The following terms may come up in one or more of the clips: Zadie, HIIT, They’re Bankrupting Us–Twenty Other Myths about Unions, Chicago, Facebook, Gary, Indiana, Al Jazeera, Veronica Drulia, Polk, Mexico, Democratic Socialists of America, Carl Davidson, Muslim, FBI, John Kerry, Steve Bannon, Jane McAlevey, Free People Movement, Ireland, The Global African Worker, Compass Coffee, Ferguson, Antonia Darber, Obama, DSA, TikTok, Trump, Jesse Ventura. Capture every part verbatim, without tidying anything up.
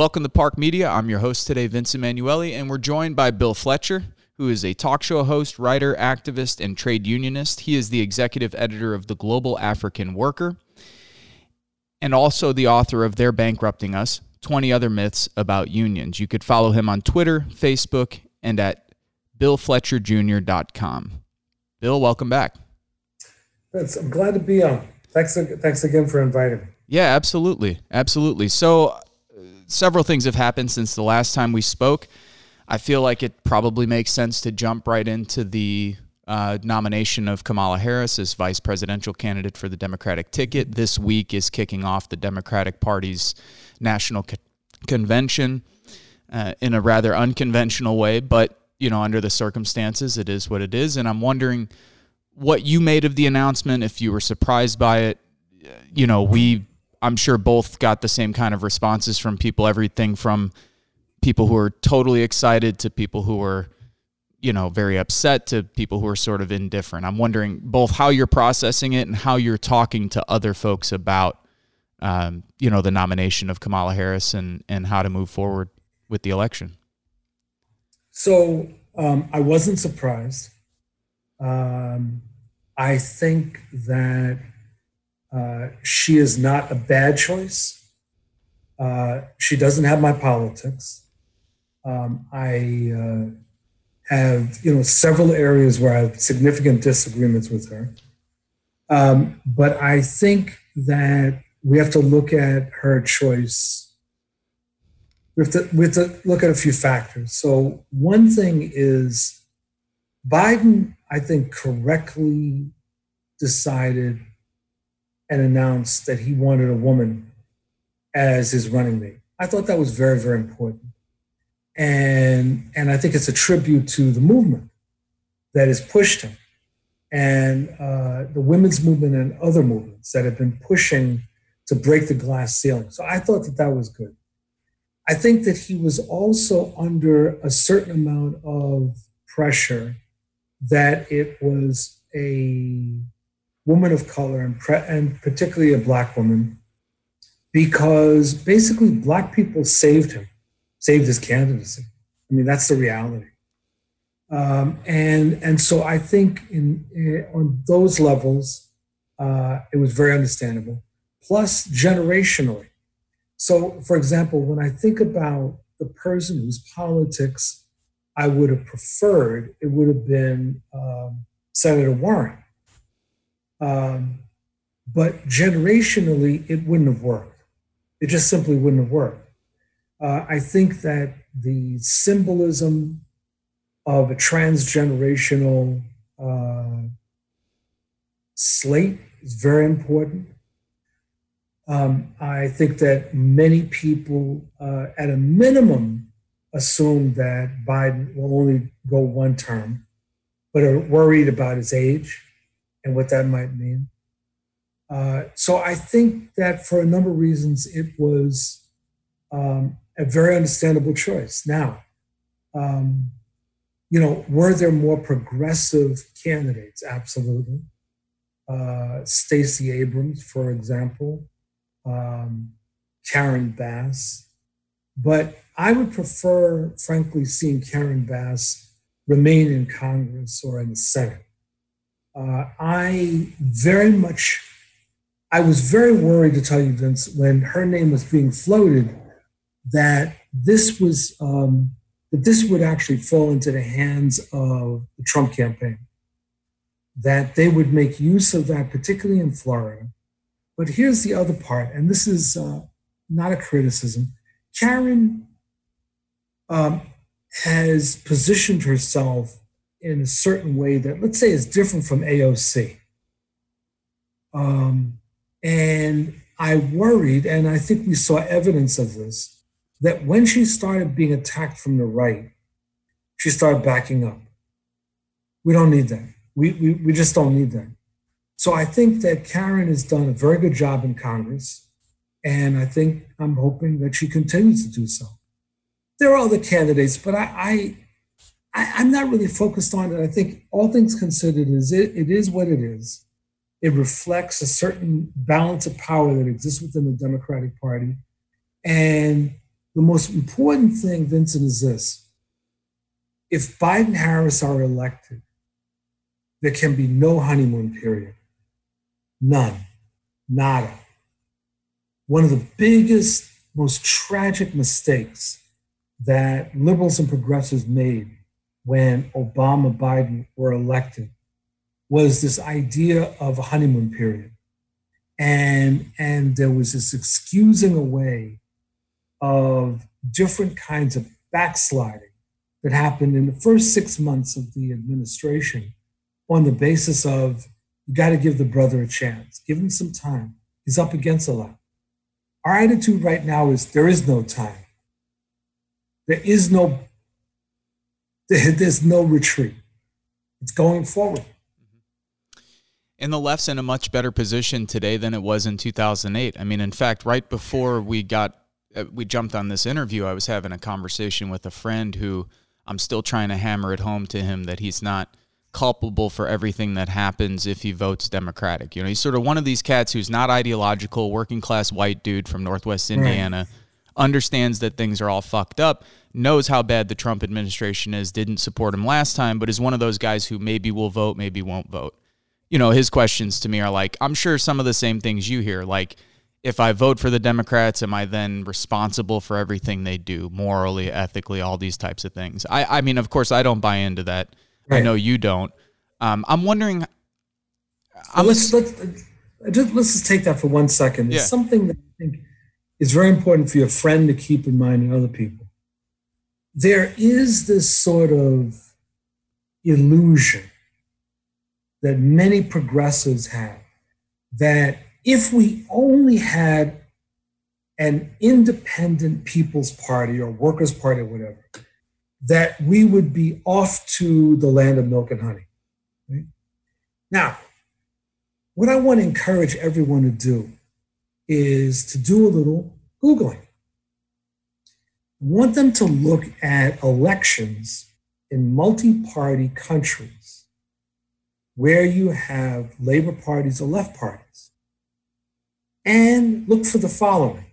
Welcome to PARC Media. I'm your host today, Vince Emanuele, and we're joined by Bill Fletcher, who is a talk show host, writer, activist, and trade unionist. He is the executive editor of The Global African Worker and also the author of They're Bankrupting Us–Twenty Other Myths about Unions. You could follow him on Twitter, Facebook, and at Bill Fletcher Junior dot com. Bill, welcome back. Vince, I'm glad to be on. Thanks, thanks again for inviting me. Yeah, absolutely. Absolutely. So several things have happened since the last time we spoke. I feel like it probably makes sense to jump right into the uh, nomination of Kamala Harris as vice presidential candidate for the Democratic ticket. This week is kicking off the Democratic Party's national co- convention uh, in a rather unconventional way, but you know, under the circumstances, it is what it is. And I'm wondering what you made of the announcement, if you were surprised by it. You know, we, I'm sure both got the same kind of responses from people, everything from people who are totally excited to people who are, you know, very upset to people who are sort of indifferent. I'm wondering both how you're processing it and how you're talking to other folks about, um, you know, the nomination of Kamala Harris and, and how to move forward with the election. So um, I wasn't surprised. Um, I think that uh, she is not a bad choice. Uh, she doesn't have my politics. Um, I uh, have, you know, several areas where I have significant disagreements with her. Um, but I think that we have to look at her choice. We have, to, we have to look at a few factors. So one thing is Biden, I think, correctly decided and announced that he wanted a woman as his running mate. I thought that was very, very important. And and I think it's a tribute to the movement that has pushed him, and uh, the women's movement and other movements that have been pushing to break the glass ceiling. So I thought that that was good. I think that he was also under a certain amount of pressure that it was a woman of color and, pre- and particularly a black woman, because basically black people saved him, saved his candidacy. I mean, that's the reality. Um, and and so I think in, in on those levels, uh, it was very understandable, plus generationally. So, for example, when I think about the person whose politics I would have preferred, it would have been um, Senator Warren. Um, but generationally, it wouldn't have worked. It just simply wouldn't have worked. Uh, I think that the symbolism of a transgenerational uh, slate is very important. Um, I think that many people, uh, at a minimum, assume that Biden will only go one term, but are worried about his age and what that might mean. Uh, so I think that for a number of reasons, it was um, a very understandable choice. Now, um, you know, were there more progressive candidates? Absolutely. Uh, Stacey Abrams, for example, um, Karen Bass. But I would prefer, frankly, seeing Karen Bass remain in Congress or in the Senate. Uh, I very much... I was very worried, to tell you, Vince, when her name was being floated, that this was um, that this would actually fall into the hands of the Trump campaign, that they would make use of that, particularly in Florida. But here's the other part, and this is uh, not a criticism. Karen um, has positioned herself in a certain way that, let's say, is different from A O C. Um, And I worried, and I think we saw evidence of this, that when she started being attacked from the right, she started backing up. We don't need that. We we, we just don't need that. So I think that Karen has done a very good job in Congress, and I think I'm hoping that she continues to do so. There are other candidates, but I, I, I I'm not really focused on it. I think all things considered, is it, it is what it is. It reflects a certain balance of power that exists within the Democratic Party. And The most important thing, Vincent, is this. If Biden and Harris are elected, there can be no honeymoon period. None. Nada. One of the biggest, most tragic mistakes that liberals and progressives made when Obama and Biden were elected was this idea of a honeymoon period. And, and there was this excusing away of different kinds of backsliding that happened in the first six months of the administration on the basis of, you got to give the brother a chance, give him some time. He's up against a lot. Our attitude right now is there is no time. There is no, there's no retreat. It's going forward. And the left's in a much better position today than it was in two thousand eight. I mean, in fact, right before we got, we jumped on this interview, I was having a conversation with a friend who I'm still trying to hammer it home to him that he's not culpable for everything that happens if he votes Democratic. You know, he's sort of one of these cats who's not ideological, working class white dude from Northwest Indiana, right. Understands that things are all fucked up, knows how bad the Trump administration is, didn't support him last time, but is one of those guys who maybe will vote, maybe won't vote. You know, his questions to me are like, I'm sure some of the same things you hear, like, if I vote for the Democrats, am I then responsible for everything they do, morally, ethically, all these types of things? I, I mean, of course, I don't buy into that. Right. I know you don't. Um, I'm wondering. I'm, let's let's just, let's just take that for one second. There's yeah. something that I think is very important for your friend to keep in mind and other people. There is this sort of illusion that many progressives have that if we only had an independent People's Party or Workers' Party or whatever, that we would be off to the land of milk and honey. Right? Now, what I want to encourage everyone to do is to do a little Googling. I want them to look at elections in multi-party countries where you have labor parties or left parties. And look for the following.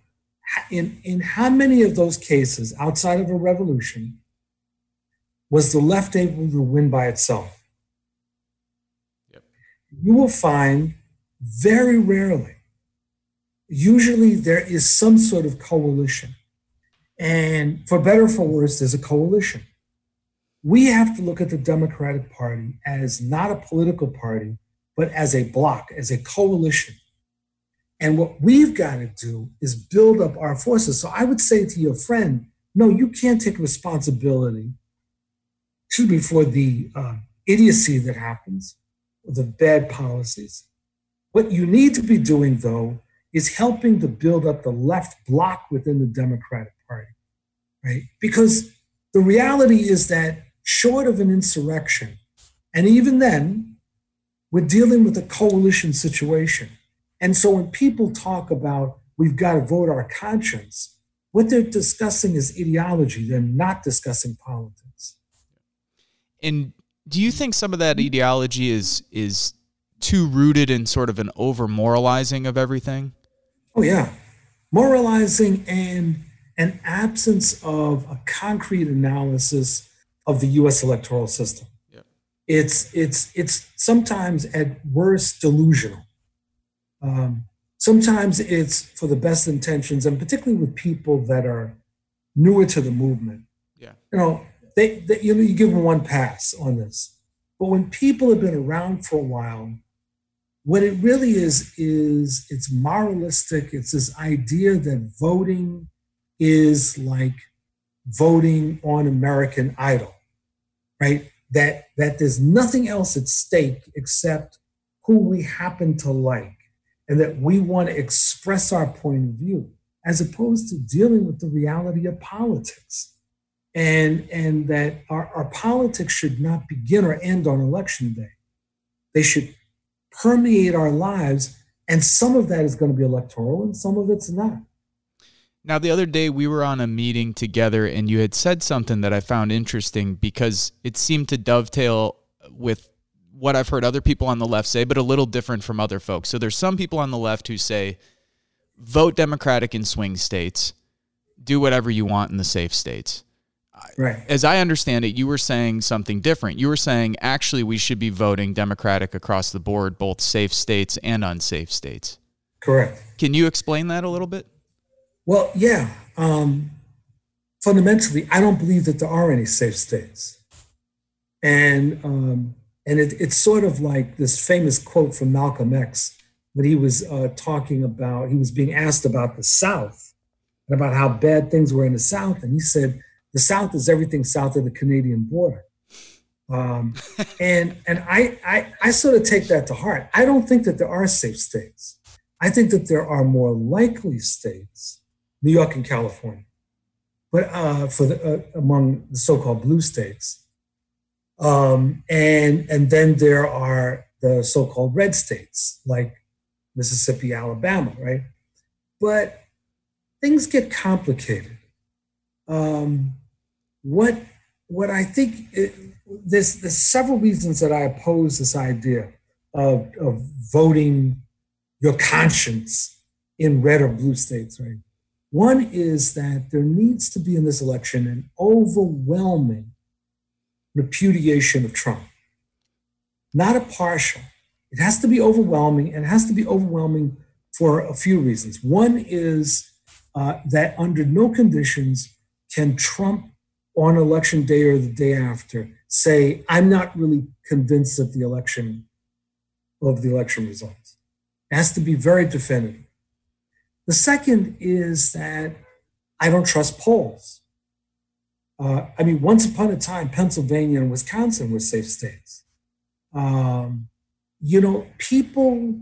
In, in how many of those cases, outside of a revolution, was the left able to win by itself? Yep. You will find very rarely. Usually there is some sort of coalition. And for better or for worse, there's a coalition. We have to look at the Democratic Party as not a political party, but as a bloc, as a coalition. And what we've got to do is build up our forces. So I would say to your friend, no, you can't take responsibility, excuse me, for the uh, idiocy that happens, or the bad policies. What you need to be doing, though, is helping to build up the left bloc within the Democratic Party, right? Because the reality is that short of an insurrection, and even then, we're dealing with a coalition situation. And so when people talk about we've got to vote our conscience, what they're discussing is ideology. They're not discussing politics. And do you think some of that ideology is is too rooted in sort of an over-moralizing of everything? Oh, yeah. Moralizing and an absence of a concrete analysis of the U S electoral system. Yeah. It's, it's, it's sometimes at worst delusional. Um, sometimes it's for the best intentions, and particularly with people that are newer to the movement. Yeah, you know, they, they you know, you give them one pass on this. But when people have been around for a while, what it really is is it's moralistic. It's this idea that voting is like voting on American Idol, right? That that there's nothing else at stake except who we happen to like. And that we want to express our point of view, as opposed to dealing with the reality of politics. And, and that our, our politics should not begin or end on election day. They should permeate our lives, and some of that is going to be electoral and some of it's not. Now, the other day we were on a meeting together and you had said something that I found interesting because it seemed to dovetail with what I've heard other people on the left say, but a little different from other folks. So there's some people on the left who say, vote Democratic in swing states, do whatever you want in the safe states. Right. As I understand it, you were saying something different. You were saying, actually, we should be voting Democratic across the board, both safe states and unsafe states. Correct. Can you explain that a little bit? Well, yeah. Um, fundamentally, I don't believe that there are any safe states. And um, and it, it's sort of like this famous quote from Malcolm X, when he was uh, talking about, he was being asked about the South and about how bad things were in the South. And he said, the South is everything south of the Canadian border. Um, and and I, I I sort of take that to heart. I don't think that there are safe states. I think that there are more likely states, New York and California, but uh, for the, uh, among the so-called blue states. Um, and, and then there are the so-called red states, like Mississippi, Alabama, right? But things get complicated. Um, what what I think, it, there's, there's several reasons that I oppose this idea of, of voting your conscience in red or blue states, right? One is that there needs to be in this election an overwhelming repudiation of Trump, not a partial. It has to be overwhelming, and it has to be overwhelming for a few reasons. One is uh, that under no conditions can Trump on election day or the day after say, I'm not really convinced of the election, of the election results. It has to be very definitive. The second is that I don't trust polls. Uh, I mean, once upon a time, Pennsylvania and Wisconsin were safe states. Um, you know, people,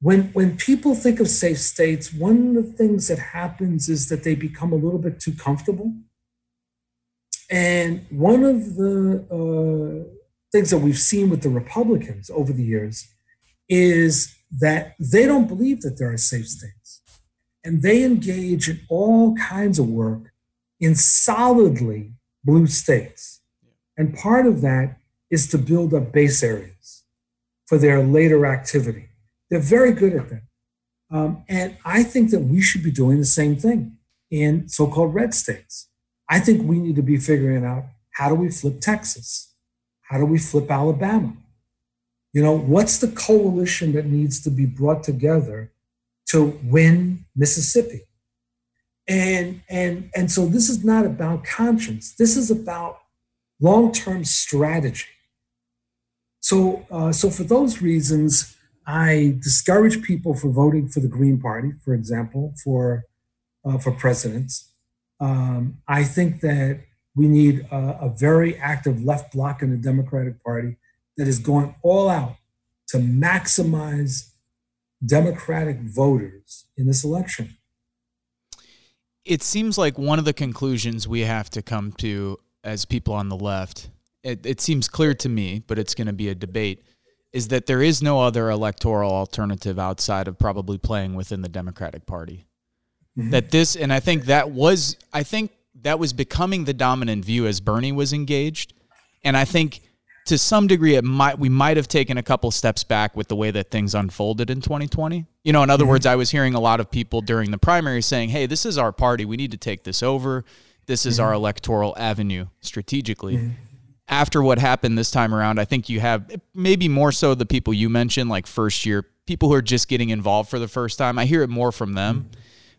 when when people think of safe states, one of the things that happens is that they become a little bit too comfortable. And one of the uh, things that we've seen with the Republicans over the years is that they don't believe that there are safe states. And they engage in all kinds of work in solidly blue states. And part of that is to build up base areas for their later activity. They're very good at that. Um, and I think that we should be doing the same thing in so-called red states. I think we need to be figuring out, how do we flip Texas? How do we flip Alabama? You know, what's the coalition that needs to be brought together to win Mississippi? And, and, and so this is not about conscience. This is about long-term strategy. So, uh, so for those reasons, I discourage people from voting for the Green Party, for example, for uh, for presidents. Um, I think that we need a, a very active left bloc in the Democratic Party that is going all out to maximize Democratic voters in this election. It seems like one of the conclusions we have to come to as people on the left, it, it seems clear to me, but it's going to be a debate, is that there is no other electoral alternative outside of probably playing within the Democratic Party. Mm-hmm. That this, and I think that was, I think that was becoming the dominant view as Bernie was engaged. And I think to some degree, it might, we might have taken a couple steps back with the way that things unfolded in twenty twenty. You know, in other mm-hmm. words, I was hearing a lot of people during the primary saying, hey, this is our party. We need to take this over. This is mm-hmm. our electoral avenue strategically. Mm-hmm. After what happened this time around, I think you have maybe more so the people you mentioned, like first year, people who are just getting involved for the first time. I hear it more from them,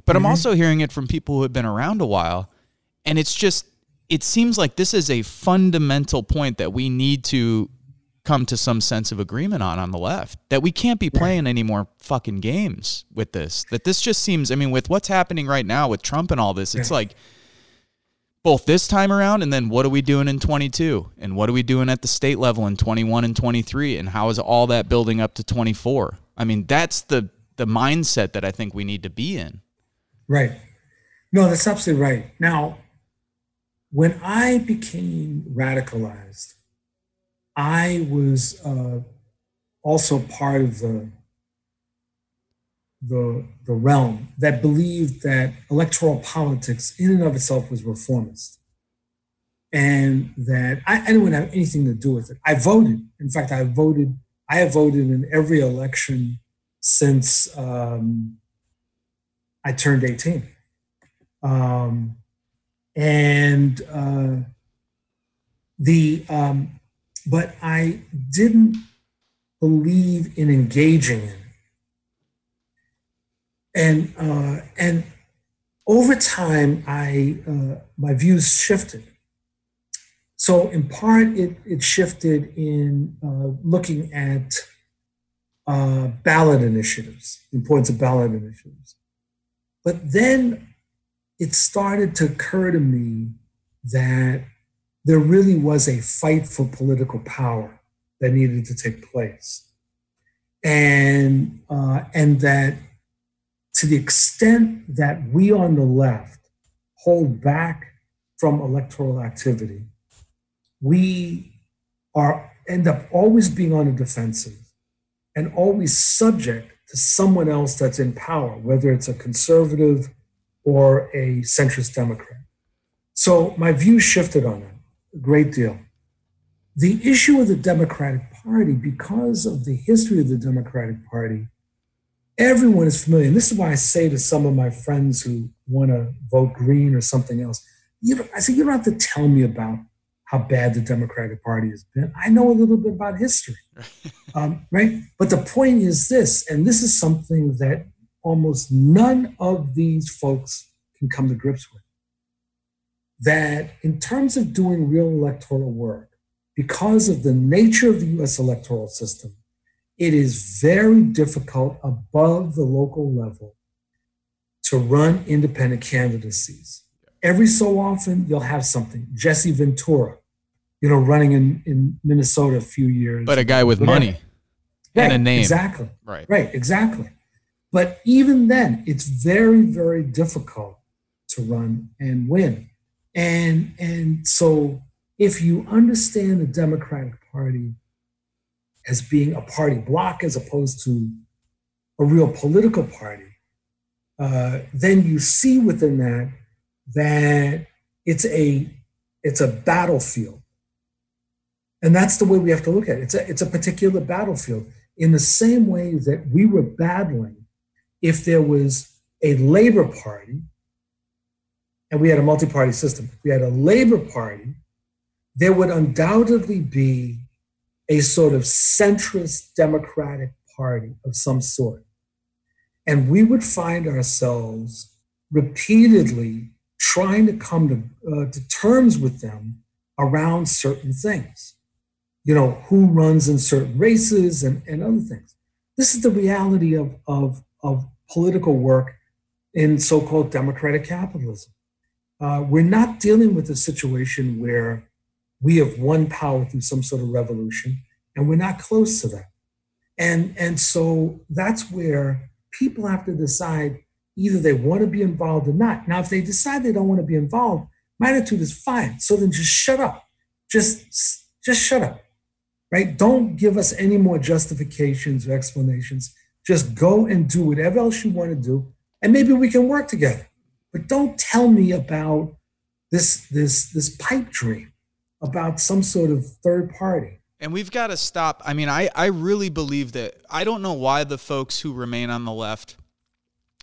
but mm-hmm. I'm also hearing it from people who have been around a while. And it's just, it seems like this is a fundamental point that we need to come to some sense of agreement on, on the left, that we can't be playing any more fucking games with this, that this just seems, I mean, with what's happening right now with Trump and all this, it's yeah. like, both this time around, and then what are we doing in twenty-two? And what are we doing at the state level in twenty-one and twenty-three? And how is all that building up to twenty-four? I mean, that's the the mindset that I think we need to be in. Right. No, that's absolutely right. Now, when I became radicalized, I was uh, also part of the, the the realm that believed that electoral politics in and of itself was reformist, and that I, I didn't have anything to do with it. I voted. In fact, I voted. I have voted in every election since um, I turned eighteen. Um, and uh, the um, but I didn't believe in engaging in it. And uh, and over time, I uh, my views shifted. So in part, it, it shifted in uh, looking at uh, ballot initiatives, the importance of ballot initiatives. But then it started to occur to me that there really was a fight for political power that needed to take place. And uh, and that to the extent that we on the left hold back from electoral activity, we are end up always being on the defensive and always subject to someone else that's in power, whether it's a conservative or a centrist Democrat. So my view shifted on it a great deal. The issue of the Democratic Party, because of the history of the Democratic Party, everyone is familiar. And this is why I say to some of my friends who want to vote green or something else, you know, I say, you don't have to tell me about how bad the Democratic Party has been. I know a little bit about history, um, right? But the point is this, and this is something that almost none of these folks can come to grips with, that in terms of doing real electoral work, because of the nature of the U S electoral system, it is very difficult above the local level to run independent candidacies. Every so often, you'll have something. Jesse Ventura, you know, running in, in Minnesota a few years. But a guy with whatever. Money right. and a name. Exactly. Right. Right, exactly. But even then, it's very, very difficult to run and win. And, and so if you understand the Democratic Party as being a party block as opposed to a real political party, uh, then you see within that that it's a it's a battlefield, and that's the way we have to look at it. It's a it's a particular battlefield in the same way that we were battling if there was a Labor Party and we had a multi-party system. If we had a Labor Party, there would undoubtedly be a sort of centrist Democratic Party of some sort, and we would find ourselves repeatedly trying to come to, uh, to terms with them around certain things, you know, who runs in certain races and, and other things. This is the reality of, of, of political work in so-called democratic capitalism. Uh, we're not dealing with a situation where we have won power through some sort of revolution, and we're not close to that. And, and so that's where people have to decide either they want to be involved or not. Now, if they decide they don't want to be involved, my attitude is fine. So then just shut up. Just, just shut up, right? Don't give us any more justifications or explanations. Just go and do whatever else you want to do, and maybe we can work together. But don't tell me about this, this, this pipe dream about some sort of third party. And we've got to stop. I mean, I, I really believe that. I don't know why the folks who remain on the left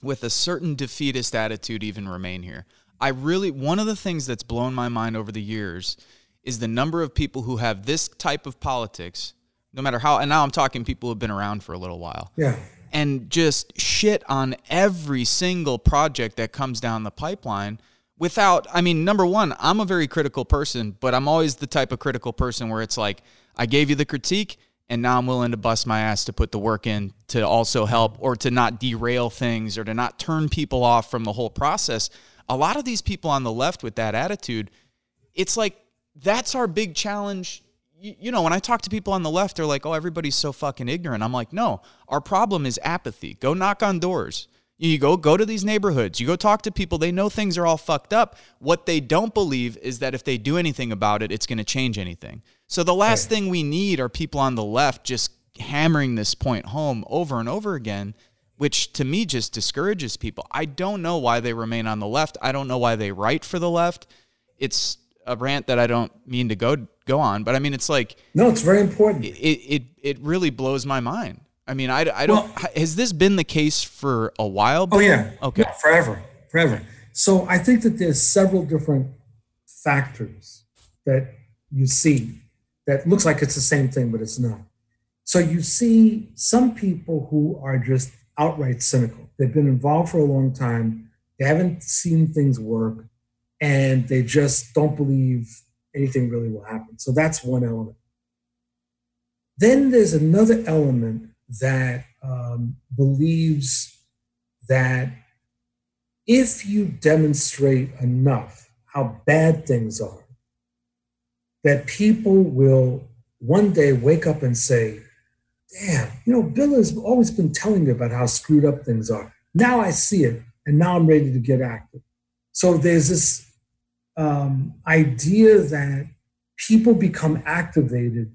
with a certain defeatist attitude even remain here. I really, one of the things that's blown my mind over the years is the number of people who have this type of politics, no matter how, and now I'm talking people who've been around for a little while. Yeah. And just shit on every single project that comes down the pipeline without, I mean, number one, I'm a very critical person, but I'm always the type of critical person where it's like, I gave you the critique, and now I'm willing to bust my ass to put the work in to also help or to not derail things or to not turn people off from the whole process. A lot of these people on the left with that attitude, it's like, that's our big challenge. You, you know, when I talk to people on the left, they're like, oh, everybody's so fucking ignorant. I'm like, no, our problem is apathy. Go knock on doors. You go, go to these neighborhoods. You go talk to people. They know things are all fucked up. What they don't believe is that if they do anything about it, it's going to change anything. So the last thing we need are people on the left just hammering this point home over and over again, which to me just discourages people. I don't know why they remain on the left. I don't know why they write for the left. It's a rant that I don't mean to go go on, but I mean, it's like... No, it's very important. It it, it really blows my mind. I mean, I, I don't... Well, has this been the case for a while? Before? Oh, yeah. Okay. No, forever. Forever. So I think that there's several different factors that you see that looks like it's the same thing, but it's not. So you see some people who are just outright cynical. They've been involved for a long time. They haven't seen things work, and they just don't believe anything really will happen. So that's one element. Then there's another element that um, believes that if you demonstrate enough how bad things are, that people will one day wake up and say, damn, you know, Bill has always been telling me about how screwed up things are. Now I see it, and now I'm ready to get active. So there's this um, idea that people become activated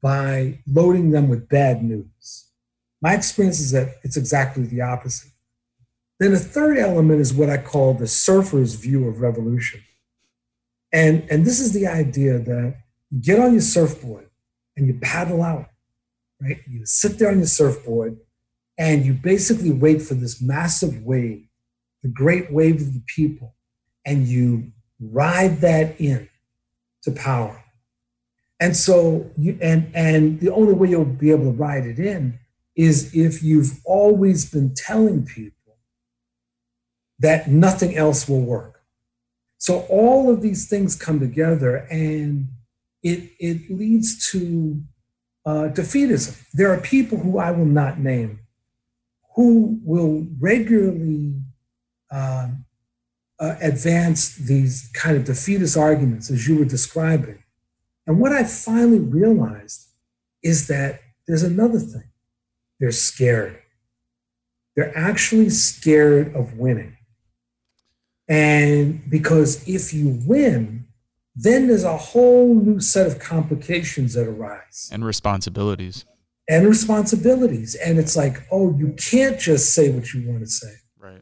by loading them with bad news. My experience is that it's exactly the opposite. Then a third element is what I call the surfer's view of revolution. And, and this is the idea that you get on your surfboard and you paddle out, right? You sit there on your surfboard and you basically wait for this massive wave, the great wave of the people, and you ride that in to power. And so, you, and, and the only way you'll be able to ride it in is if you've always been telling people that nothing else will work. So all of these things come together, and it, it leads to uh, defeatism. There are people who I will not name who will regularly uh, uh, advance these kind of defeatist arguments, as you were describing. And what I finally realized is that there's another thing. They're scared. They're actually scared of winning. And because if you win, then there's a whole new set of complications that arise. And responsibilities. And responsibilities. And it's like, oh, you can't just say what you want to say. Right.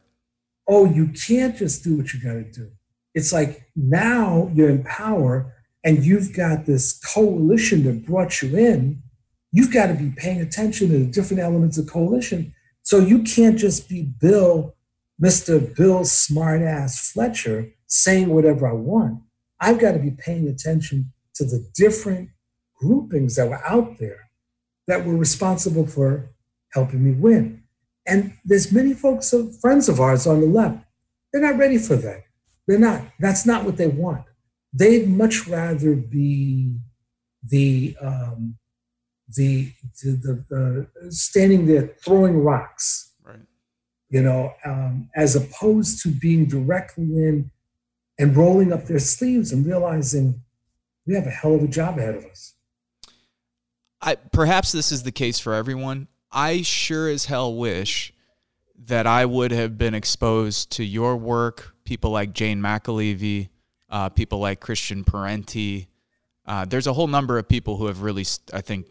Oh, you can't just do what you got to do. It's like now you're in power, and you've got this coalition that brought you in. You've got to be paying attention to the different elements of coalition. So you can't just be Bill, Mister Bill Smartass Fletcher, saying whatever I want. I've got to be paying attention to the different groupings that were out there that were responsible for helping me win. And there's many folks, friends of ours on the left, they're not ready for that. They're not. That's not what they want. They'd much rather be the um, the the, the uh, standing there throwing rocks, right? You know, um, as opposed to being directly in and rolling up their sleeves and realizing we have a hell of a job ahead of us. I perhaps this is the case for everyone. I sure as hell wish that I would have been exposed to your work, people like Jane McAlevey. Uh, people like Christian Parenti. Uh, there's a whole number of people who have really, I think,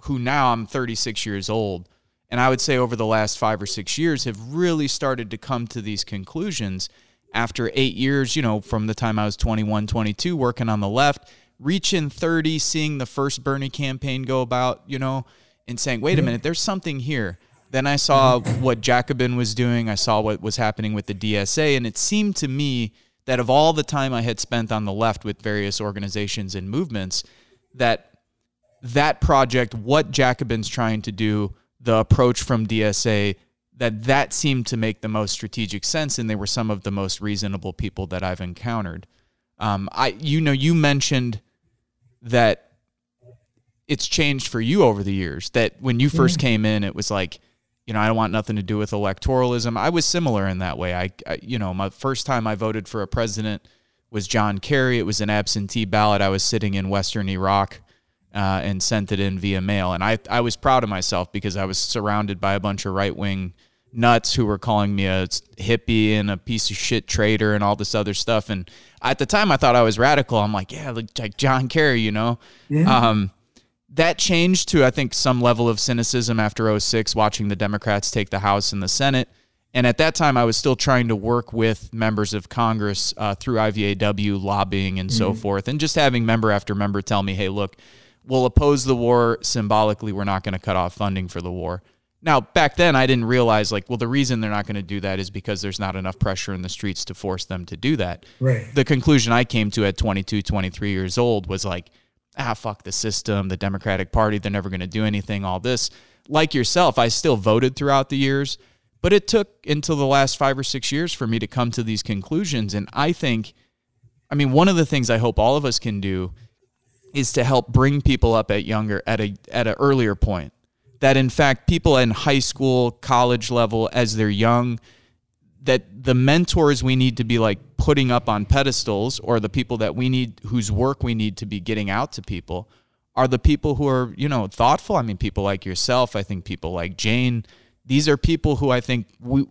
who now I'm thirty-six years old, and I would say over the last five or six years have really started to come to these conclusions after eight years, you know, from the time I was twenty-one, twenty-two, working on the left, reaching thirty, seeing the first Bernie campaign go about, you know, and saying, wait a minute, there's something here. Then I saw what Jacobin was doing. I saw what was happening with the D S A, and it seemed to me that of all the time I had spent on the left with various organizations and movements, that that project, what Jacobin's trying to do, the approach from D S A, that that seemed to make the most strategic sense, and they were some of the most reasonable people that I've encountered. Um, I, you know, you mentioned that it's changed for you over the years, that when you first mm-hmm. came in, it was like, you know, I don't want nothing to do with electoralism. I was similar in that way. I, I, you know, my first time I voted for a president was John Kerry. It was an absentee ballot. I was sitting in Western Iraq uh, and sent it in via mail. And I, I was proud of myself because I was surrounded by a bunch of right-wing nuts who were calling me a hippie and a piece of shit traitor and all this other stuff. And at the time, I thought I was radical. I'm like, yeah, like, like John Kerry, you know? Yeah. Um, That changed to, I think, some level of cynicism after oh six, watching the Democrats take the House and the Senate. And at that time, I was still trying to work with members of Congress uh, through I V A W, lobbying and mm-hmm. so forth, and just having member after member tell me, hey, look, we'll oppose the war symbolically. We're not going to cut off funding for the war. Now, back then, I didn't realize, like, well, the reason they're not going to do that is because there's not enough pressure in the streets to force them to do that. Right. The conclusion I came to at twenty-two, twenty-three years old was like, ah, fuck the system, the Democratic Party, they're never going to do anything, all this. Like yourself, I still voted throughout the years, but it took until the last five or six years for me to come to these conclusions. And I think, I mean, one of the things I hope all of us can do is to help bring people up at younger, at a at an earlier point. That in fact, people in high school, college level, as they're young, that the mentors we need to be like putting up on pedestals, or the people that we need, whose work we need to be getting out to people, are the people who are, you know, thoughtful. I mean, people like yourself, I think people like Jane, these are people who I think we,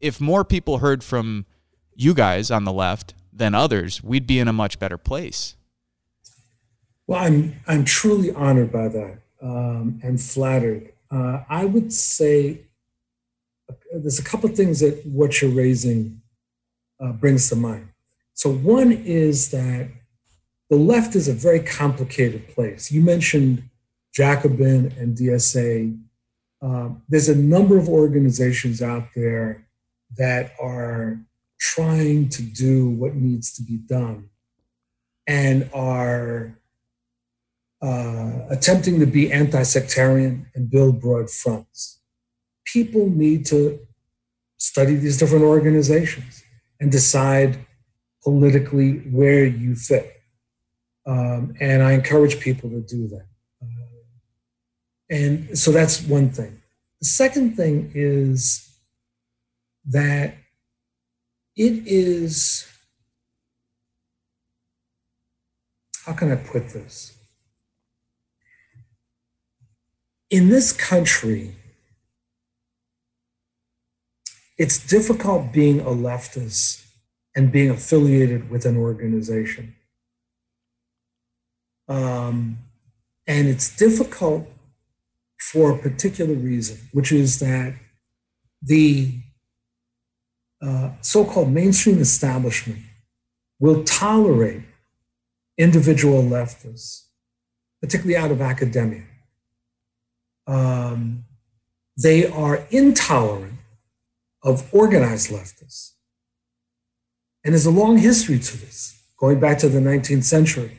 if more people heard from you guys on the left than others, we'd be in a much better place. Well, I'm, I'm truly honored by that. Um, and flattered. Uh, I would say there's a couple of things that what you're raising uh, brings to mind. So one is that the left is a very complicated place. You mentioned Jacobin and D S A. Um, there's a number of organizations out there that are trying to do what needs to be done and are Uh, attempting to be anti-sectarian and build broad fronts. People need to study these different organizations and decide politically where you fit. Um, and I encourage people to do that. Uh, and so that's one thing. The second thing is that it is, how can I put this? In this country, it's difficult being a leftist and being affiliated with an organization. Um, and it's difficult for a particular reason, which is that the uh, so-called mainstream establishment will tolerate individual leftists, particularly out of academia. Um, they are intolerant of organized leftists. And there's a long history to this, going back to the nineteenth century,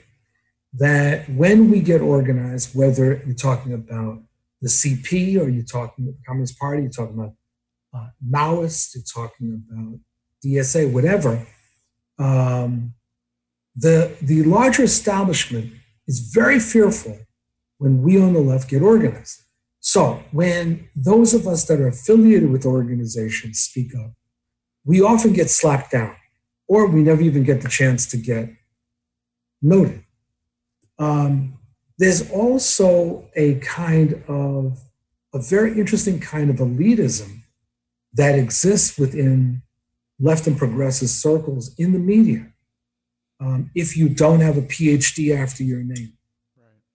that when we get organized, whether you're talking about the C P or you're talking about the Communist Party, you're talking about uh, Maoists, you're talking about D S A, whatever, um, the, the larger establishment is very fearful when we on the left get organized. So when those of us that are affiliated with organizations speak up, we often get slapped down, or we never even get the chance to get noted. Um, there's also a kind of, a very interesting kind of elitism that exists within left and progressive circles in the media. Um, if you don't have a P H D after your name,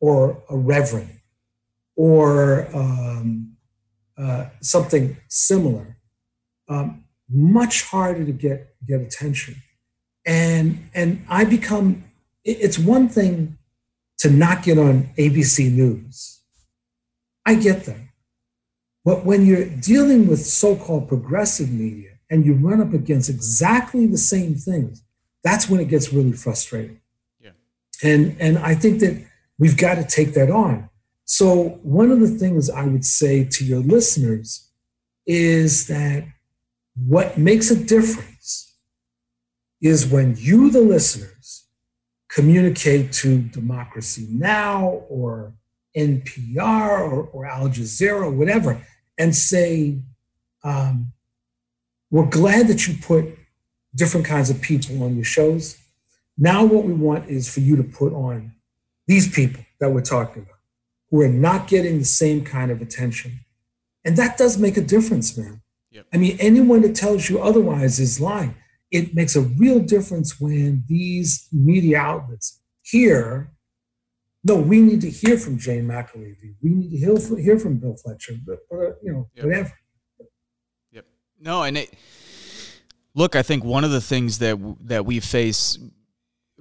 or a reverend, or um, uh, something similar, um, much harder to get get attention. And and I become, it's one thing to not get on A B C News. I get that. But when you're dealing with so-called progressive media and you run up against exactly the same things, that's when it gets really frustrating. Yeah. And and I think that we've got to take that on. So one of the things I would say to your listeners is that what makes a difference is when you, the listeners, communicate to Democracy Now! Or N P R or, or Al Jazeera or whatever, and say, um, we're glad that you put different kinds of people on your shows. Now what we want is for you to put on these people that we're talking about, who are not getting the same kind of attention. And that does make a difference, man. Yep. I mean, anyone that tells you otherwise is lying. It makes a real difference when these media outlets hear, no, we need to hear from Jane McAlevey. We need to hear, hear from Bill Fletcher, but, or, you know, yep. whatever. Yep. No, and it, look, I think one of the things that that we face,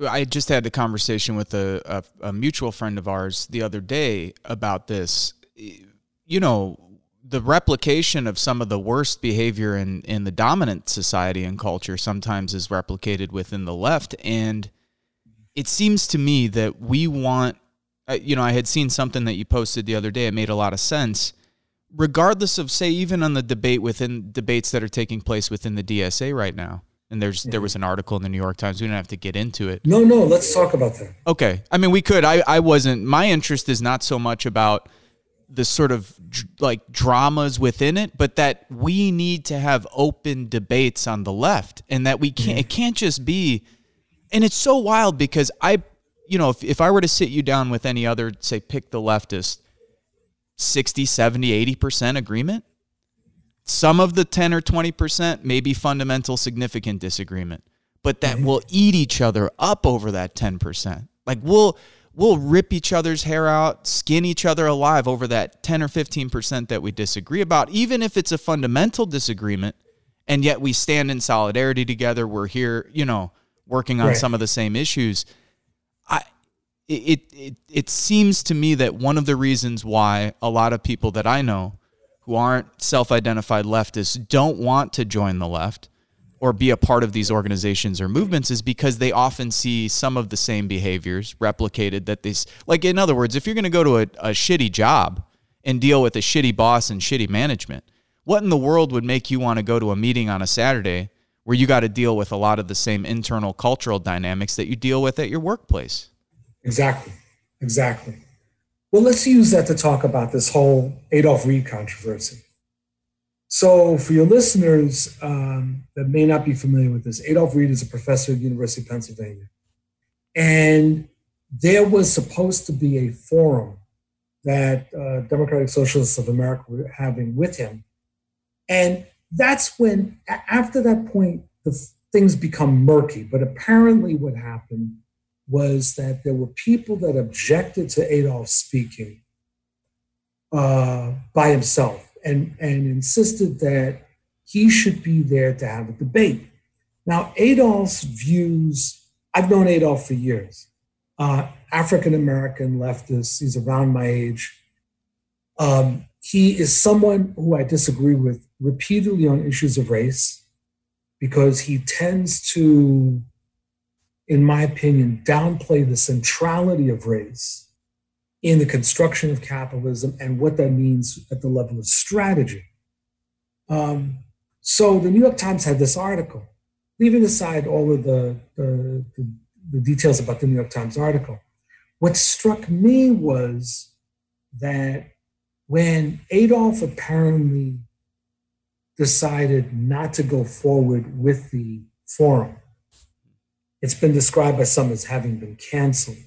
I just had a conversation with a, a, a mutual friend of ours the other day about this. You know, the replication of some of the worst behavior in, in the dominant society and culture sometimes is replicated within the left. And it seems to me that we want, you know, I had seen something that you posted the other day. It made a lot of sense. Regardless of, say, even on the debate within debates that are taking place within the D S A right now. And there's there was an article in the New York Times. We don't have to get into it. No, no, let's talk about that. Okay. I mean, we could. I, I wasn't. My interest is not so much about the sort of like dramas within it, but that we need to have open debates on the left and that we can't, it can't just be, and it's so wild because I, you know, if, if I were to sit you down with any other, say, pick the leftist, sixty, seventy, eighty percent agreement. Some of the ten or twenty percent may be fundamental significant disagreement, but that we'll eat each other up over that ten percent. Like we'll we'll rip each other's hair out, skin each other alive over that ten or fifteen percent that we disagree about, even if it's a fundamental disagreement, and yet we stand in solidarity together. We're here, you know, working on right. some of the same issues. I it it it seems to me that one of the reasons why a lot of people that I know who aren't self-identified leftists don't want to join the left or be a part of these organizations or movements is because they often see some of the same behaviors replicated that these, like in other words, if you're going to go to a, a shitty job and deal with a shitty boss and shitty management, what in the world would make you want to go to a meeting on a Saturday where you got to deal with a lot of the same internal cultural dynamics that you deal with at your workplace? Exactly. Exactly. Well, let's use that to talk about this whole Adolph Reed controversy. So for your listeners um, that may not be familiar with this, Adolph Reed is a professor at the University of Pennsylvania. And there was supposed to be a forum that uh, Democratic Socialists of America were having with him. And that's when, after that point, the things become murky. But apparently what happened was that there were people that objected to Adolph speaking uh, by himself and, and insisted that he should be there to have a debate. Now, Adolph's views, I've known Adolph for years, uh, African-American leftist, he's around my age. Um, he is someone who I disagree with repeatedly on issues of race because he tends to, in my opinion, downplay the centrality of race in the construction of capitalism and what that means at the level of strategy. Um, so the New York Times had this article, leaving aside all of the, the, the, the details about the New York Times article. What struck me was that when Adolph apparently decided not to go forward with the forum, it's been described by some as having been canceled.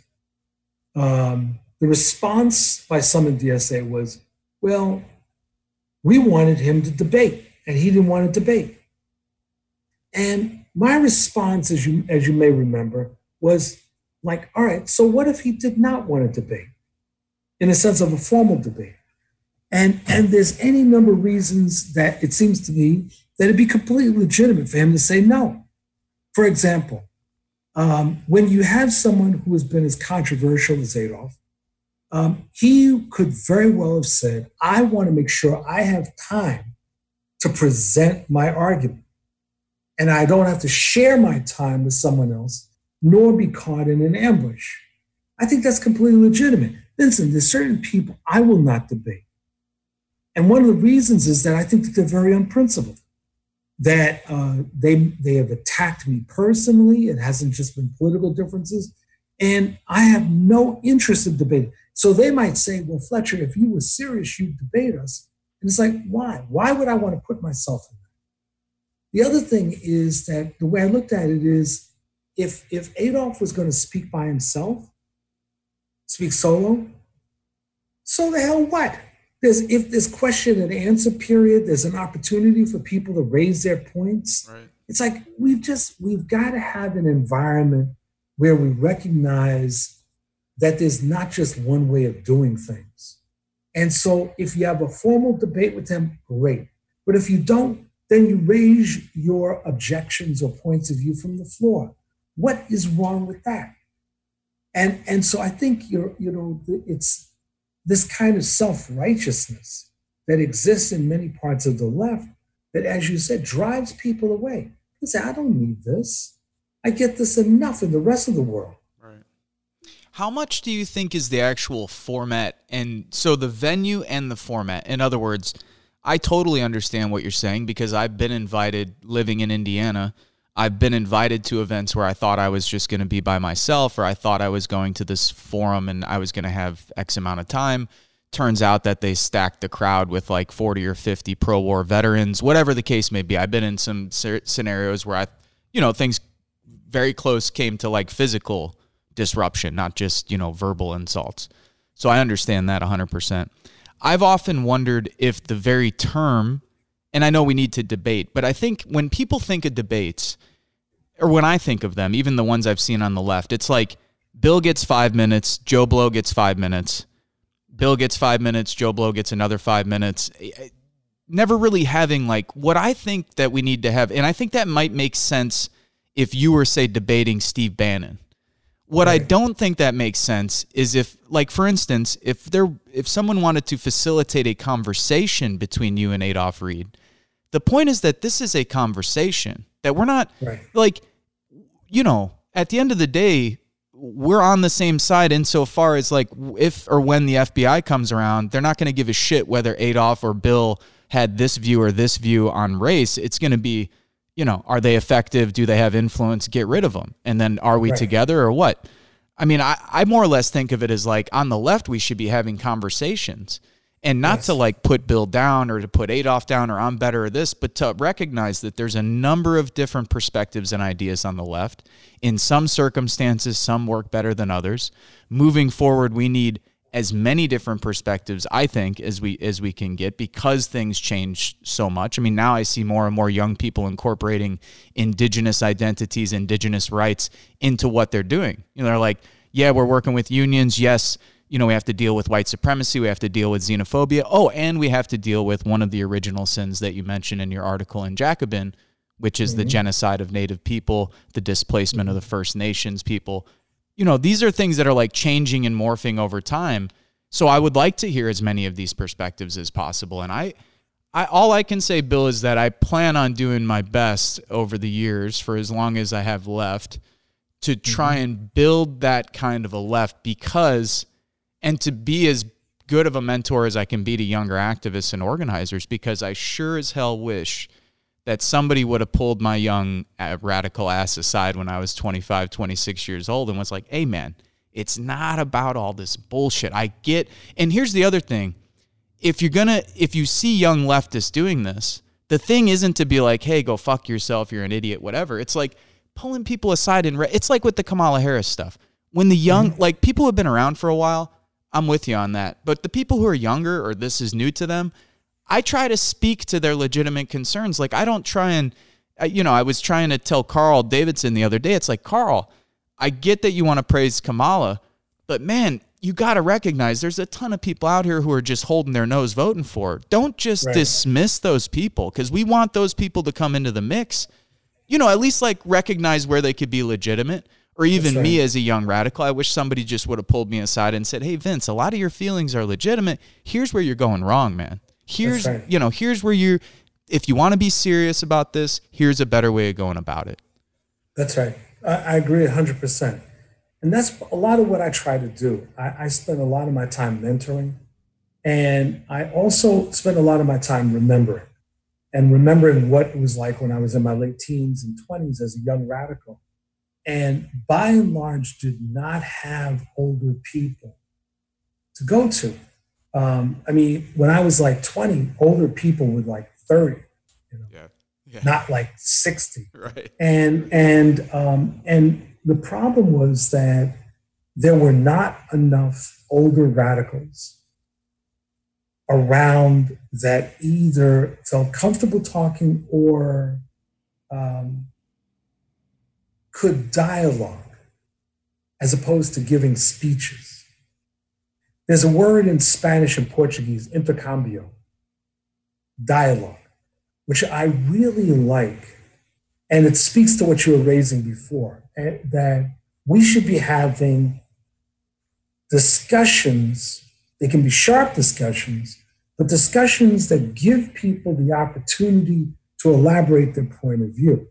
Um, the response by some in D S A was, well, we wanted him to debate, and he didn't want to debate. And my response, as you, as you may remember, was like, all right, so what if he did not want to debate, in a sense of a formal debate? And, and there's any number of reasons that it seems to me that it'd be completely legitimate for him to say no. For example, Um, when you have someone who has been as controversial as Adolph, um, he could very well have said, I want to make sure I have time to present my argument. And I don't have to share my time with someone else, nor be caught in an ambush. I think that's completely legitimate. Listen, there's certain people I will not debate. And one of the reasons is that I think that they're very unprincipled. That uh, they they have attacked me personally. It hasn't just been political differences. And I have no interest in debating. So they might say, well, Fletcher, if you were serious, you'd debate us. And it's like, why? Why would I want to put myself in that? The other thing is that the way I looked at it is, if, if Adolph was going to speak by himself, speak solo, so the hell what? There's, if there's question and answer period, there's an opportunity for people to raise their points. Right. It's like, we've just, we've got to have an environment where we recognize that there's not just one way of doing things. And so if you have a formal debate with them, great. But if you don't, then you raise your objections or points of view from the floor. What is wrong with that? And, and so I think you're, you know, it's, this kind of self-righteousness that exists in many parts of the left that, as you said, drives people away. They say, I don't need this. I get this enough in the rest of the world. Right. How much do you think is the actual format? And so the venue and the format, in other words, I totally understand what you're saying because I've been invited living in Indiana. I've been invited to events where I thought I was just going to be by myself, or I thought I was going to this forum and I was going to have X amount of time. Turns out that they stacked the crowd with like forty or fifty pro-war veterans, whatever the case may be. I've been in some scenarios where I, you know, things very close came to like physical disruption, not just, you know, verbal insults. So I understand that one hundred percent. I've often wondered if the very term, and I know we need to debate, but I think when people think of debates, or when I think of them, even the ones I've seen on the left, it's like Bill gets five minutes, Joe Blow gets five minutes, Bill gets five minutes, Joe Blow gets another five minutes. Never really having like what I think that we need to have. And I think that might make sense if you were, say, debating Steve Bannon. What I don't think that makes sense is if, like, for instance, if there, if someone wanted to facilitate a conversation between you and Adolph Reed, the point is that this is a conversation that we're not, right. like, you know, at the end of the day, we're on the same side insofar as, like, if or when the F B I comes around, they're not going to give a shit whether Adolph or Bill had this view or this view on race. It's going to be, you know, are they effective? Do they have influence? Get rid of them. And then are we right. together or what? I mean, I, I more or less think of it as like on the left, we should be having conversations and not yes. to like put Bill down or to put Adolph down or I'm better or this, but to recognize that there's a number of different perspectives and ideas on the left. In some circumstances, some work better than others. Moving forward, we need as many different perspectives, I think, as we as we can get because things change so much. I mean, now I see more and more young people incorporating indigenous identities, indigenous rights into what they're doing. You know, they're like, yeah, we're working with unions. Yes, you know, we have to deal with white supremacy. We have to deal with xenophobia. Oh, and we have to deal with one of the original sins that you mentioned in your article in Jacobin, which is mm-hmm. the genocide of Native people, the displacement mm-hmm. of the First Nations people. You know, these are things that are like changing and morphing over time. So I would like to hear as many of these perspectives as possible. And I, I, all I can say, Bill, is that I plan on doing my best over the years for as long as I have left to try mm-hmm. and build that kind of a left because, and to be as good of a mentor as I can be to younger activists and organizers, because I sure as hell wish that somebody would have pulled my young uh, radical ass aside when I was twenty-five, twenty-six years old and was like, hey, man, it's not about all this bullshit. I get, and here's the other thing. If you're going to, if you see young leftists doing this, the thing isn't to be like, hey, go fuck yourself, you're an idiot, whatever. It's like pulling people aside and, re- it's like with the Kamala Harris stuff. When the young, mm-hmm. like people have been around for a while, I'm with you on that. But the people who are younger or this is new to them, I try to speak to their legitimate concerns. Like I don't try and, you know, I was trying to tell Carl Davidson the other day, it's like, Carl, I get that you want to praise Kamala, but man, you got to recognize there's a ton of people out here who are just holding their nose voting for her. Don't just right. dismiss those people because we want those people to come into the mix, you know, at least like recognize where they could be legitimate. Or even right. me as a young radical, I wish somebody just would have pulled me aside and said, hey, Vince, a lot of your feelings are legitimate. Here's where you're going wrong, man. Here's, right. you know, here's where you, if you want to be serious about this, here's a better way of going about it. That's right. I, I agree one hundred percent. And that's a lot of what I try to do. I, I spend a lot of my time mentoring. And I also spend a lot of my time remembering and remembering what it was like when I was in my late teens and twenties as a young radical. And by and large, did not have older people to go to. Um, I mean, when I was like twenty, older people were like thirty, you know, yeah. Yeah. not like sixty. Right. And and um, and the problem was that there were not enough older radicals around that either felt comfortable talking or um, could dialogue, as opposed to giving speeches. There's a word in Spanish and Portuguese, intercambio, dialogue, which I really like. And it speaks to what you were raising before, that we should be having discussions. They can be sharp discussions, but discussions that give people the opportunity to elaborate their point of view.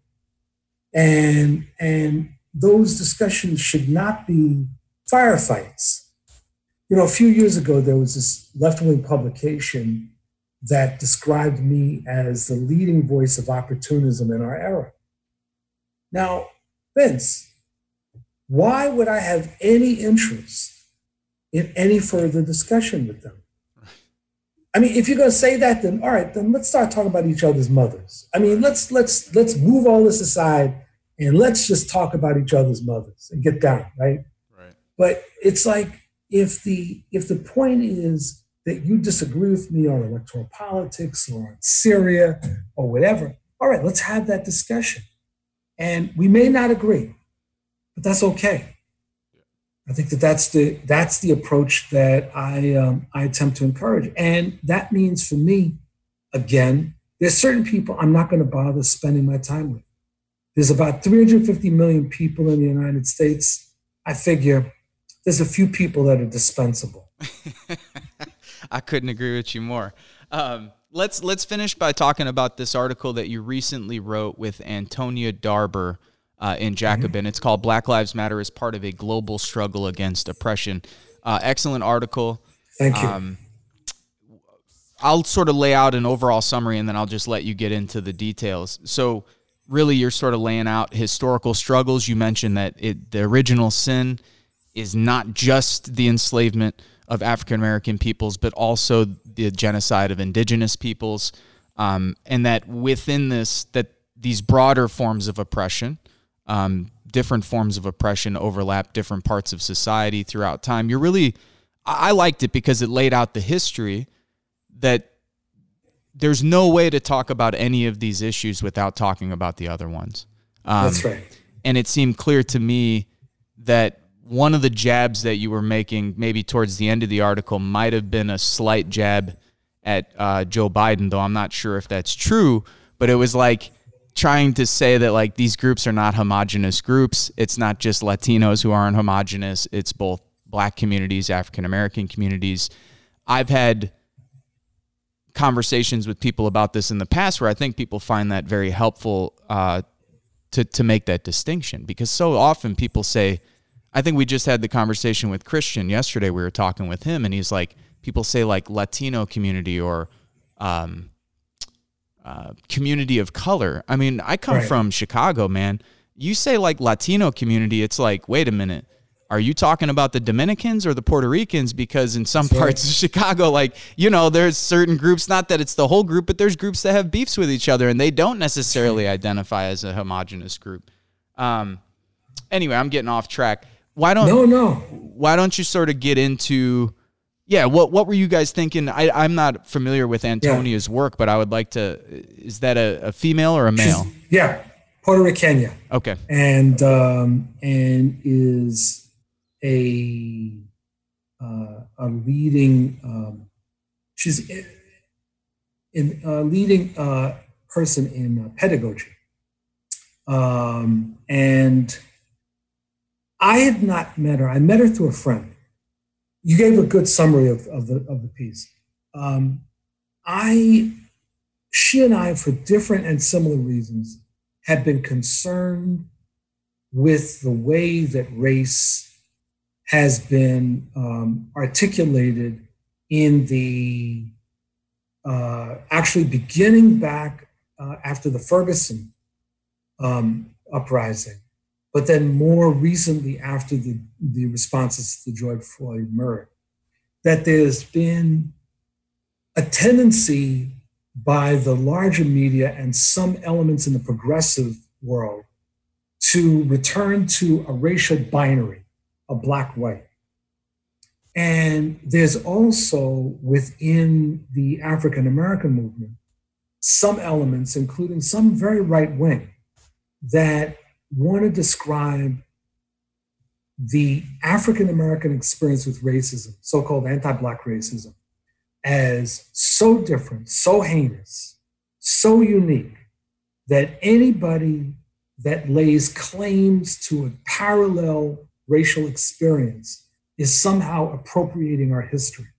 And, and those discussions should not be firefights. You know, a few years ago, there was this left-wing publication that described me as the leading voice of opportunism in our era. Now, Vince, why would I have any interest in any further discussion with them? I mean, if you're going to say that, then all right, then let's start talking about each other's mothers. I mean, let's let's let's move all this aside and let's just talk about each other's mothers and get down, right? Right. But it's like if the if the point is that you disagree with me on electoral politics or on Syria or whatever, all right, let's have that discussion. And we may not agree, but that's okay. I think that that's the, that's the approach that I, um, I attempt to encourage. And that means for me, again, there's certain people I'm not going to bother spending my time with. There's about three hundred fifty million people in the United States. I figure there's a few people that are dispensable. I couldn't agree with you more. Um, let's let's finish by talking about this article that you recently wrote with Antonia Darber uh, in Jacobin. Mm-hmm. It's called "Black Lives Matter is Part of a Global Struggle Against Oppression." Uh, excellent article. Thank you. Um, I'll sort of lay out an overall summary, and then I'll just let you get into the details. So really, you're sort of laying out historical struggles. You mentioned that it, the original sin is not just the enslavement of African-American peoples, but also the genocide of indigenous peoples, um, and that within this, that these broader forms of oppression, um, different forms of oppression overlap different parts of society throughout time. You're really, I liked it because it laid out the history that there's no way to talk about any of these issues without talking about the other ones. Um, That's right. And it seemed clear to me that one of the jabs that you were making maybe towards the end of the article might have been a slight jab at uh, Joe Biden, though I'm not sure if that's true, but it was like trying to say that like these groups are not homogenous groups. It's not just Latinos who aren't homogenous. It's both black communities, African-American communities. I've had conversations with people about this in the past where I think people find that very helpful uh, to, to make that distinction, because so often people say, I think we just had the conversation with Christian yesterday. We were talking with him, and he's like, people say like Latino community or um, uh, community of color. I mean, I come right. from Chicago, man. You say like Latino community, it's like, wait a minute. Are you talking about the Dominicans or the Puerto Ricans? Because in some sure. parts of Chicago, like, you know, there's certain groups, not that it's the whole group, but there's groups that have beefs with each other, and they don't necessarily sure. identify as a homogenous group. Um, anyway, I'm getting off track. Why don't no, no. Why don't you sort of get into, yeah, what what were you guys thinking? I, I'm not familiar with Antonia's yeah. work, but I would like to, is that a, a female or a male? She's, yeah, Puerto Rican. Okay. And, um, and is a, uh, a leading, um, she's in, in a leading uh, person in uh, pedagogy. Um, and... I had not met her. I met her through a friend. You gave a good summary of, of, the, of the piece. Um, I, she and I, for different and similar reasons, had been concerned with the way that race has been um, articulated in the, uh, actually beginning back uh, after the Ferguson um, uprising. But then more recently after the, the responses to the George Floyd murder, that there's been a tendency by the larger media and some elements in the progressive world to return to a racial binary, a black-white. And there's also within the African-American movement, some elements, including some very right-wing, that want to describe the African-American experience with racism, so-called anti-Black racism, as so different, so heinous, so unique, that anybody that lays claims to a parallel racial experience is somehow appropriating our history.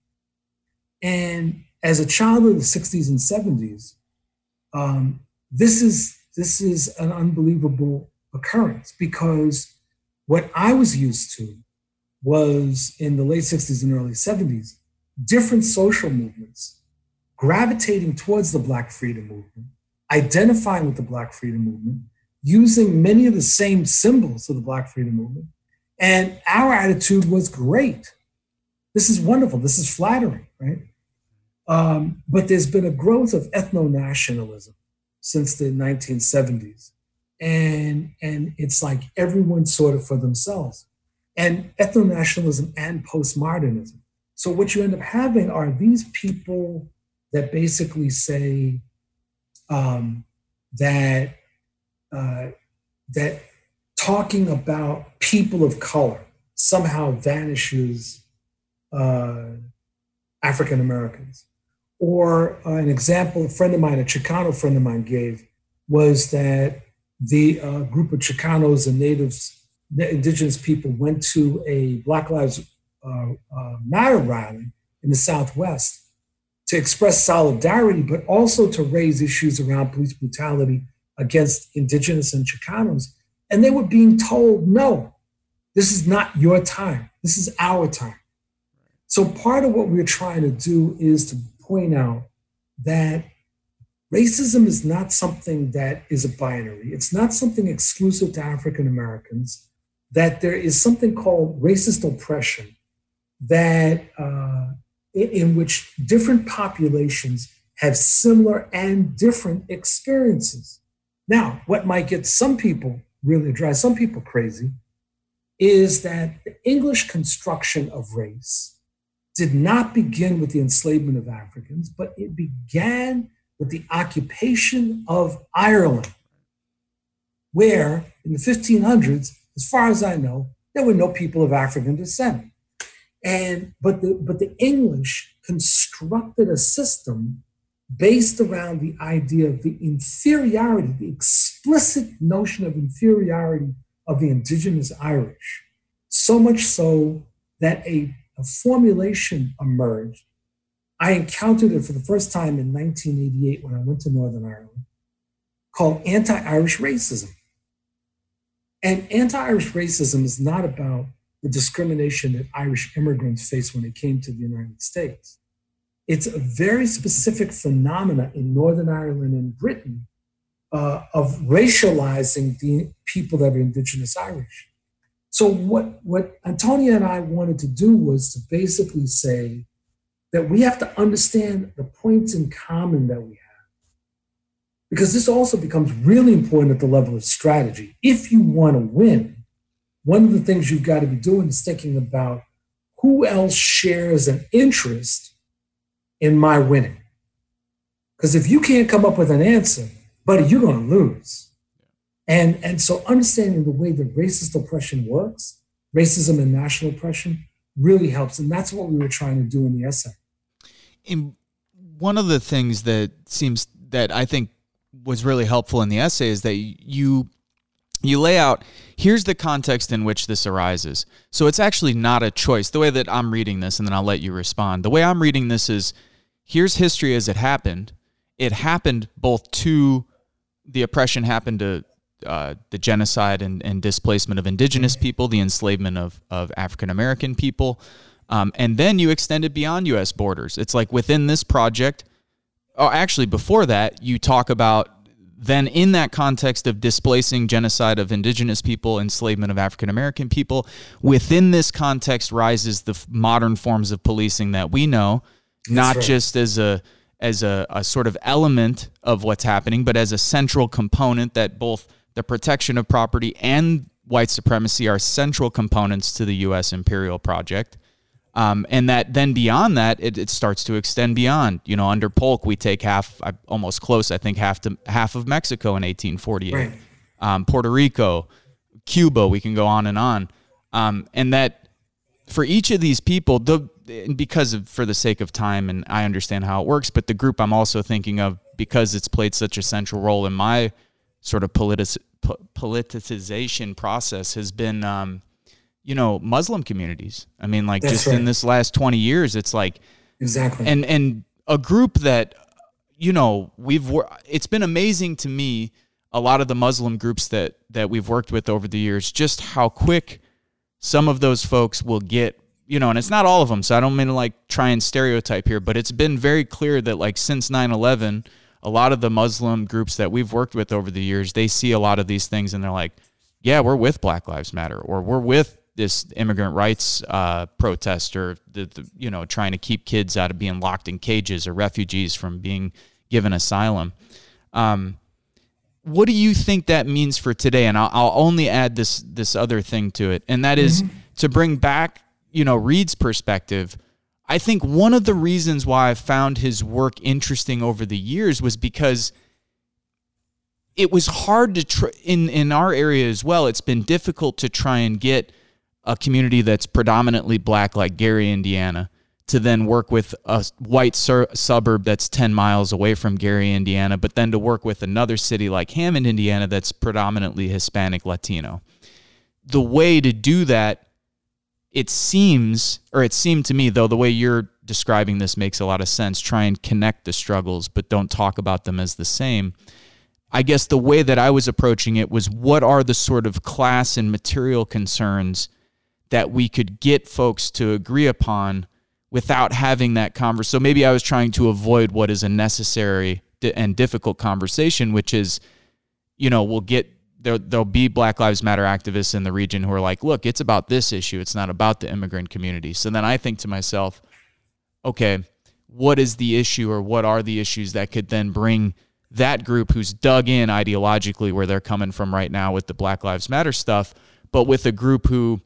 And as a child of the sixties and seventies, um, this is this is an unbelievable occurrence, because what I was used to was, in the late sixties and early seventies, different social movements gravitating towards the Black freedom movement, identifying with the Black freedom movement, using many of the same symbols of the Black freedom movement. And our attitude was, great, this is wonderful, this is flattering, right? Um, but there's been a growth of ethno-nationalism since the nineteen seventies. And, and it's like everyone sort of for themselves. And ethno-nationalism and postmodernism. So what you end up having are these people that basically say um, that uh, that talking about people of color somehow vanishes uh, African Americans. Or uh, an example, a friend of mine, a Chicano friend of mine gave, was that the uh, group of Chicanos and natives, the indigenous people, went to a Black Lives uh, uh, Matter rally in the Southwest to express solidarity, but also to raise issues around police brutality against indigenous and Chicanos. And they were being told, no, this is not your time. This is our time. So part of what we're trying to do is to point out that racism is not something that is a binary. It's not something exclusive to African Americans, that there is something called racist oppression that uh, in, in which different populations have similar and different experiences. Now, what might get some people really drive some people crazy is that the English construction of race did not begin with the enslavement of Africans, but it began with the occupation of Ireland, where in the fifteen hundreds, as far as I know, there were no people of African descent. And but the but the English constructed a system based around the idea of the inferiority, the explicit notion of inferiority of the indigenous Irish, so much so that a, a formulation emerged. I encountered it for the first time in nineteen eighty-eight when I went to Northern Ireland, called anti-Irish racism. And anti-Irish racism is not about the discrimination that Irish immigrants faced when they came to the United States. It's a very specific phenomena in Northern Ireland and Britain uh, of racializing the people that are indigenous Irish. So what, what Antonia and I wanted to do was to basically say that we have to understand the points in common that we have. Because this also becomes really important at the level of strategy. If you want to win, one of the things you've got to be doing is thinking about who else shares an interest in my winning. Because if you can't come up with an answer, buddy, you're going to lose. And, and so understanding the way that racist oppression works, racism and national oppression, really helps. And that's what we were trying to do in the essay. And one of the things that seems that I think was really helpful in the essay is that you you lay out, here's the context in which this arises. So it's actually not a choice. The way that I'm reading this, and then I'll let you respond. The way I'm reading this is, here's history as it happened. It happened both to, the oppression happened to Uh, the genocide and, and displacement of indigenous people, the enslavement of, of African-American people. Um, and then you extend it beyond U S borders. It's like within this project, or actually before that, you talk about then in that context of displacing genocide of indigenous people, enslavement of African-American people, within this context rises the f- modern forms of policing that we know, not That's right. just as a as a, a sort of element of what's happening, but as a central component that both the protection of property and white supremacy are central components to the U S imperial project. Um, and that then beyond that, it, it starts to extend beyond, you know, under Polk, we take half, almost close, I think half to half of Mexico in eighteen forty-eight, right. um, Puerto Rico, Cuba, we can go on and on. Um, and that for each of these people, the, because of, for the sake of time, and I understand how it works, but the group I'm also thinking of, because it's played such a central role in my sort of politic, politicization process has been, um, you know, Muslim communities. I mean, like That's just right. in this last twenty years, it's like, exactly. And, and a group that, you know, we've, it's been amazing to me, a lot of the Muslim groups that, that we've worked with over the years, just how quick some of those folks will get, you know, and it's not all of them, so I don't mean to like try and stereotype here, but it's been very clear that like since nine eleven, a lot of the Muslim groups that we've worked with over the years, they see a lot of these things and they're like, yeah, we're with Black Lives Matter, or we're with this immigrant rights uh, protest, or the, the, you know, trying to keep kids out of being locked in cages or refugees from being given asylum. Um, what do you think that means for today? And I'll, I'll only add this this other thing to it, and that is mm-hmm. to bring back, you know, Reed's perspective. I think one of the reasons why I found his work interesting over the years was because it was hard to, tr- in, in our area as well, it's been difficult to try and get a community that's predominantly black, like Gary, Indiana, to then work with a white sur- suburb that's ten miles away from Gary, Indiana, but then to work with another city like Hammond, Indiana, that's predominantly Hispanic, Latino. The way to do that, it seems, or it seemed to me, though, the way you're describing this makes a lot of sense. Try and connect the struggles, but don't talk about them as the same. I guess the way that I was approaching it was, what are the sort of class and material concerns that we could get folks to agree upon without having that conversation? So maybe I was trying to avoid what is a necessary and difficult conversation, which is, you know, we'll get, There, there'll be Black Lives Matter activists in the region who are like, look, it's about this issue. It's not about the immigrant community. So then I think to myself, okay, what is the issue, or what are the issues that could then bring that group who's dug in ideologically where they're coming from right now with the Black Lives Matter stuff, but with a group who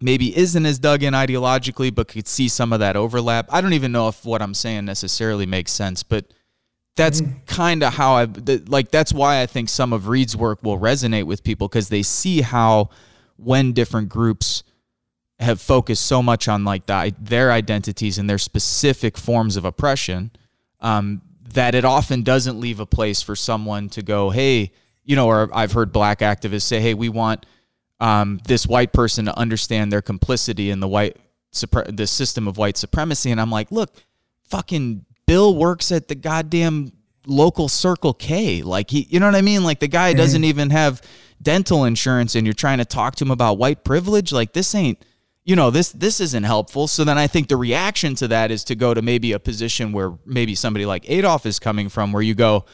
maybe isn't as dug in ideologically but could see some of that overlap. I don't even know if what I'm saying necessarily makes sense, but that's kind of how I, like, that's why I think some of Reed's work will resonate with people, because they see how when different groups have focused so much on like the, their identities and their specific forms of oppression, um, that it often doesn't leave a place for someone to go, hey, you know, or I've heard black activists say, hey, we want um, this white person to understand their complicity in the white, the system of white supremacy. And I'm like, look, fucking Bill works at the goddamn local Circle K. Like, he, you know what I mean? Like, the guy doesn't even have dental insurance, and you're trying to talk to him about white privilege. Like, this ain't, you know, this, this isn't helpful. So then I think the reaction to that is to go to maybe a position where maybe somebody like Adolph is coming from, where you go,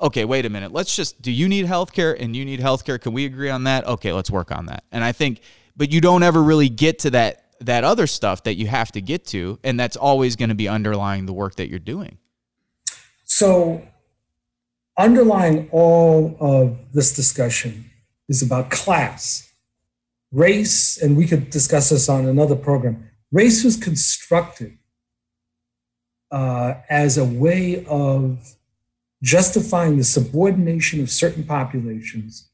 okay, wait a minute. Let's just, do you need healthcare and you need healthcare? Can we agree on that? Okay, let's work on that. And I think, but you don't ever really get to that that other stuff that you have to get to, and that's always going to be underlying the work that you're doing. So underlying all of this discussion is about class. Race, and we could discuss this on another program, race was constructed uh, as a way of justifying the subordination of certain populations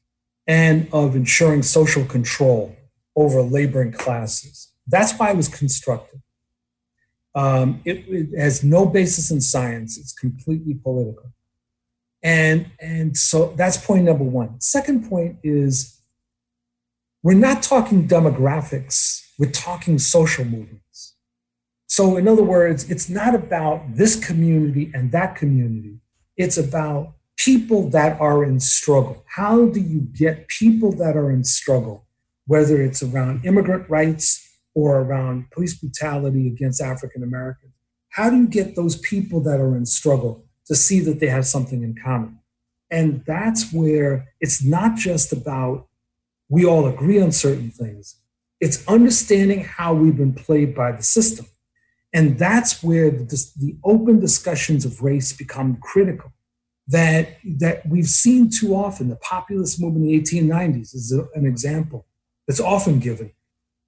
and of ensuring social control over laboring classes. That's why it was constructed. Um, it, it has no basis in science. It's completely political. And, and so that's point number one. Second point is, we're not talking demographics. We're talking social movements. So in other words, it's not about this community and that community. It's about people that are in struggle. How do you get people that are in struggle, whether it's around immigrant rights or around police brutality against African Americans? How do you get those people that are in struggle to see that they have something in common? And that's where it's not just about we all agree on certain things. It's understanding how we've been played by the system. And that's where the, the open discussions of race become critical, that, that we've seen too often. The populist movement in the eighteen nineties is a, an example that's often given,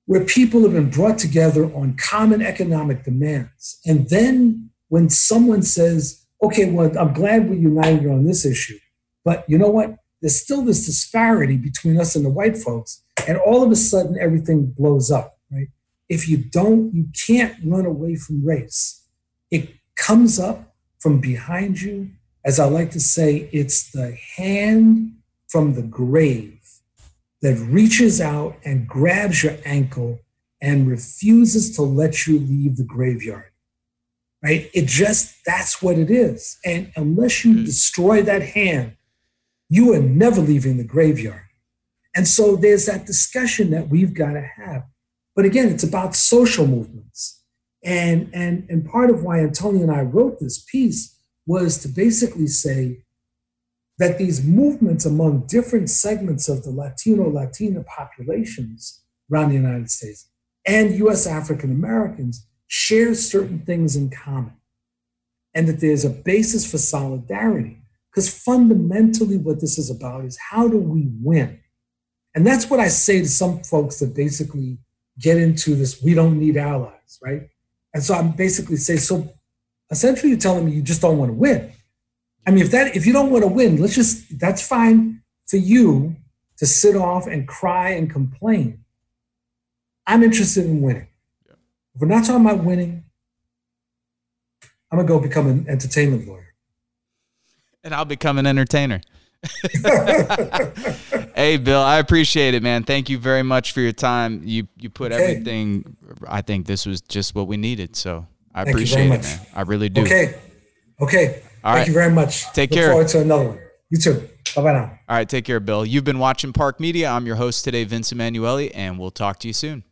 where people have been brought together on common economic demands. And then when someone says, okay, well, I'm glad we're united on this issue, but you know what? There's still this disparity between us and the white folks. And all of a sudden, everything blows up, right? If you don't, you can't run away from race. It comes up from behind you. As I like to say, it's the hand from the grave that reaches out and grabs your ankle and refuses to let you leave the graveyard. right? It just, that's what it is. And unless you mm-hmm. destroy that hand, you are never leaving the graveyard. And so there's that discussion that we've got to have. But again, it's about social movements. And, and, and part of why Antonia and I wrote this piece was to basically say that these movements among different segments of the Latino, Latina populations around the United States and U S African Americans share certain things in common, and that there's a basis for solidarity. Because fundamentally what this is about is how do we win? And that's what I say to some folks that basically get into this, we don't need allies, right? And so I'm basically saying, so essentially you're telling me you just don't want to win. I mean, if that, if you don't want to win, let's just, that's fine for you to sit off and cry and complain. I'm interested in winning. Yeah. If we're not talking about winning, I'm going to go become an entertainment lawyer. And I'll become an entertainer. Hey, Bill, I appreciate it, man. Thank you very much for your time. You you put okay. everything. I think this was just what we needed. So I Thank appreciate it, much. man. I really do. Okay. Okay. All Thank right. you very much. Take Look care. Look forward to another one. You too. Bye-bye now. All right. Take care, Bill. You've been watching Park Media. I'm your host today, Vince Emanuele, and we'll talk to you soon.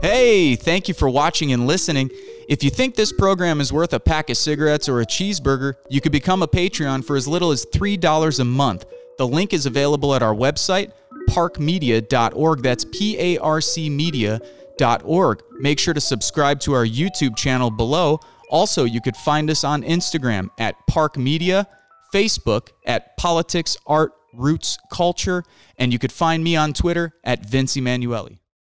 Hey, thank you for watching and listening. If you think this program is worth a pack of cigarettes or a cheeseburger, you could become a Patreon for as little as three dollars a month. The link is available at our website, park media dot org. That's P A R C media dot org. Make sure to subscribe to our YouTube channel below. Also, you could find us on Instagram at Park Media, Facebook at Politics, Art, Roots, Culture, and you could find me on Twitter at Vince Emanuele.